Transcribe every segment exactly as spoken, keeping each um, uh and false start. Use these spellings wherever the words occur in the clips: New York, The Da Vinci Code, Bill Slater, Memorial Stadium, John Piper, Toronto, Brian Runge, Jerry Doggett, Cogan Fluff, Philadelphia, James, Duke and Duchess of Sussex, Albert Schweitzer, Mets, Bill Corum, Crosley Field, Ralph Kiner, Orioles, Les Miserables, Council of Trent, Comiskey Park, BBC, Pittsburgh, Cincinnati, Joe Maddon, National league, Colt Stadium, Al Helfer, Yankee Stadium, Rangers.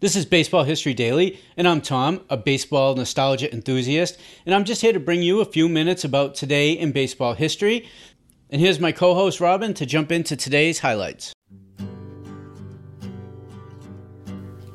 This is Baseball History Daily, and I'm Tom, a baseball nostalgia enthusiast, and I'm just here to bring you a few minutes about today in baseball history. And here's my co-host Robin to jump into today's highlights.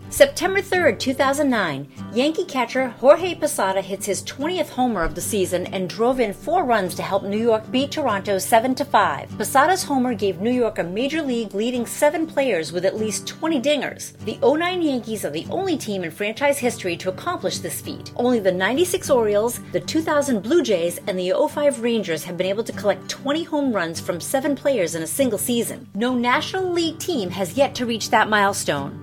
September third, two thousand nine, Yankee catcher Jorge Posada hits his twentieth homer of the season and drove in four runs to help New York beat Toronto seven to five. Posada's homer gave New York a major league leading seven players with at least twenty dingers. The oh nine Yankees are the only team in franchise history to accomplish this feat. Only the ninety-six Orioles, the two thousand Blue Jays, and the oh five Rangers have been able to collect twenty home runs from seven players in a single season. No National League team has yet to reach that milestone.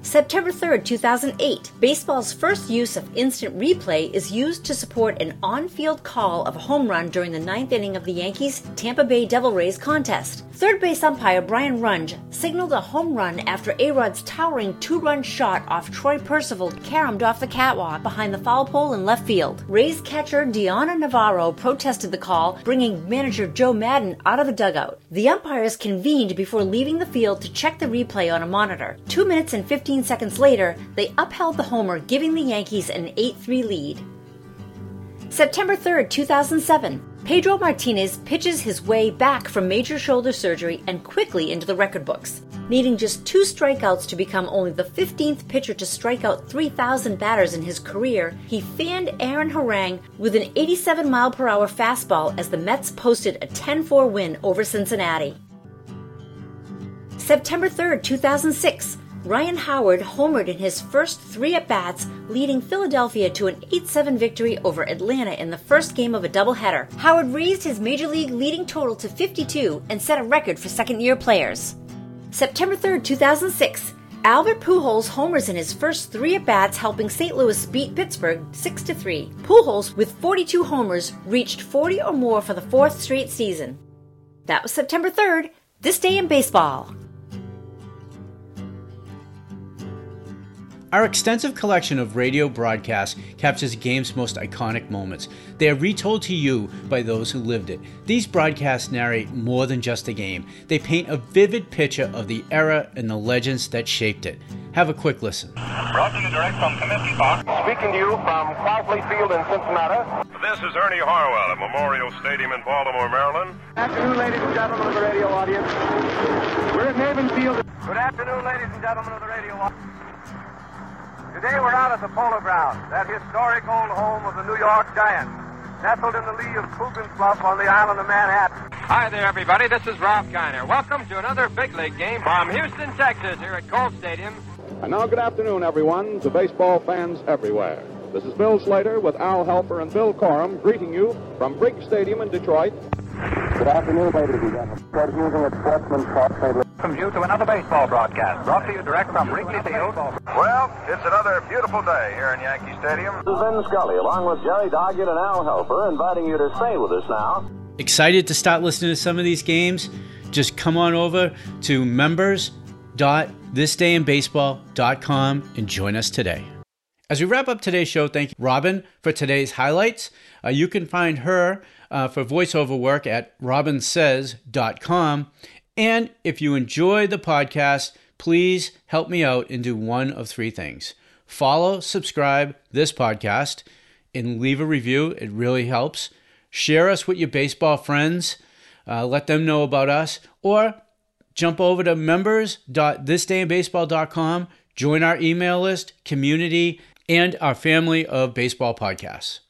September third, two thousand eight, baseball's first use of instant replay is used to support an on-field call of a home run during the ninth inning of the Yankees-Tampa Bay Devil Rays contest. Third base umpire Brian Runge signaled a home run after A-Rod's towering two-run shot off Troy Percival caromed off the catwalk behind the foul pole in left field. Rays catcher Dioner Navarro protested the call, bringing manager Joe Maddon out of the dugout. The umpires convened before leaving the field to check the replay on a monitor. two minutes and fifteen seconds later, they upheld the homer, giving the Yankees an eight three lead. September third, two thousand seven, Pedro Martinez pitches his way back from major shoulder surgery and quickly into the record books, needing just two strikeouts to become only the fifteenth pitcher to strike out three thousand batters in his career. He fanned Aaron Harang with an eighty-seven mile per hour fastball as the Mets posted a ten four win over Cincinnati. September third, two thousand six, Ryan Howard homered in his first three at-bats, leading Philadelphia to an eight seven victory over Atlanta in the first game of a doubleheader. Howard raised his major league leading total to fifty-two and set a record for second-year players. September third, two thousand six, Albert Pujols homers in his first three at-bats, helping Saint Louis beat Pittsburgh six to three. Pujols, with forty-two homers, reached forty or more for the fourth straight season. That was September third, This Day in Baseball. Our extensive collection of radio broadcasts captures the game's most iconic moments. They are retold to you by those who lived it. These broadcasts narrate more than just a game. They paint a vivid picture of the era and the legends that shaped it. Have a quick listen. Brought to you direct from Comiskey Park. Speaking to you from Crosley Field in Cincinnati. This is Ernie Harwell at Memorial Stadium in Baltimore, Maryland. Good afternoon, ladies and gentlemen of the radio audience. We're at Navin Field. Good afternoon, ladies and gentlemen of the radio audience. Today we're out at the Polo Ground, that historic old home of the New York Giants, nestled in the lee of Cogan Fluff on the island of Manhattan. Hi there, everybody. This is Ralph Kiner. Welcome to another big league game from Houston, Texas, here at Colt Stadium. And now good afternoon, everyone, to baseball fans everywhere. This is Bill Slater with Al Helfer and Bill Corum greeting you from Briggs Stadium in Detroit. Good afternoon, ladies and gentlemen. Welcome you to another baseball broadcast, brought to you direct from Wrigley Field. Well, it's another beautiful day here in Yankee Stadium. This is Ben Scully, along with Jerry Doggett and Al Helfer, inviting you to stay with us now. Excited to start listening to some of these games? Just come on over to members dot this day in baseball dot com and join us today. As we wrap up today's show, thank you, Robin, for today's highlights. Uh, you can find her uh, for voiceover work at robin says dot com. And if you enjoy the podcast, please help me out and do one of three things. Follow, subscribe this podcast, and leave a review. It really helps. Share us with your baseball friends. Uh, let them know about us. Or jump over to members dot this day in baseball dot com. Join our email list, community, and our family of baseball podcasts.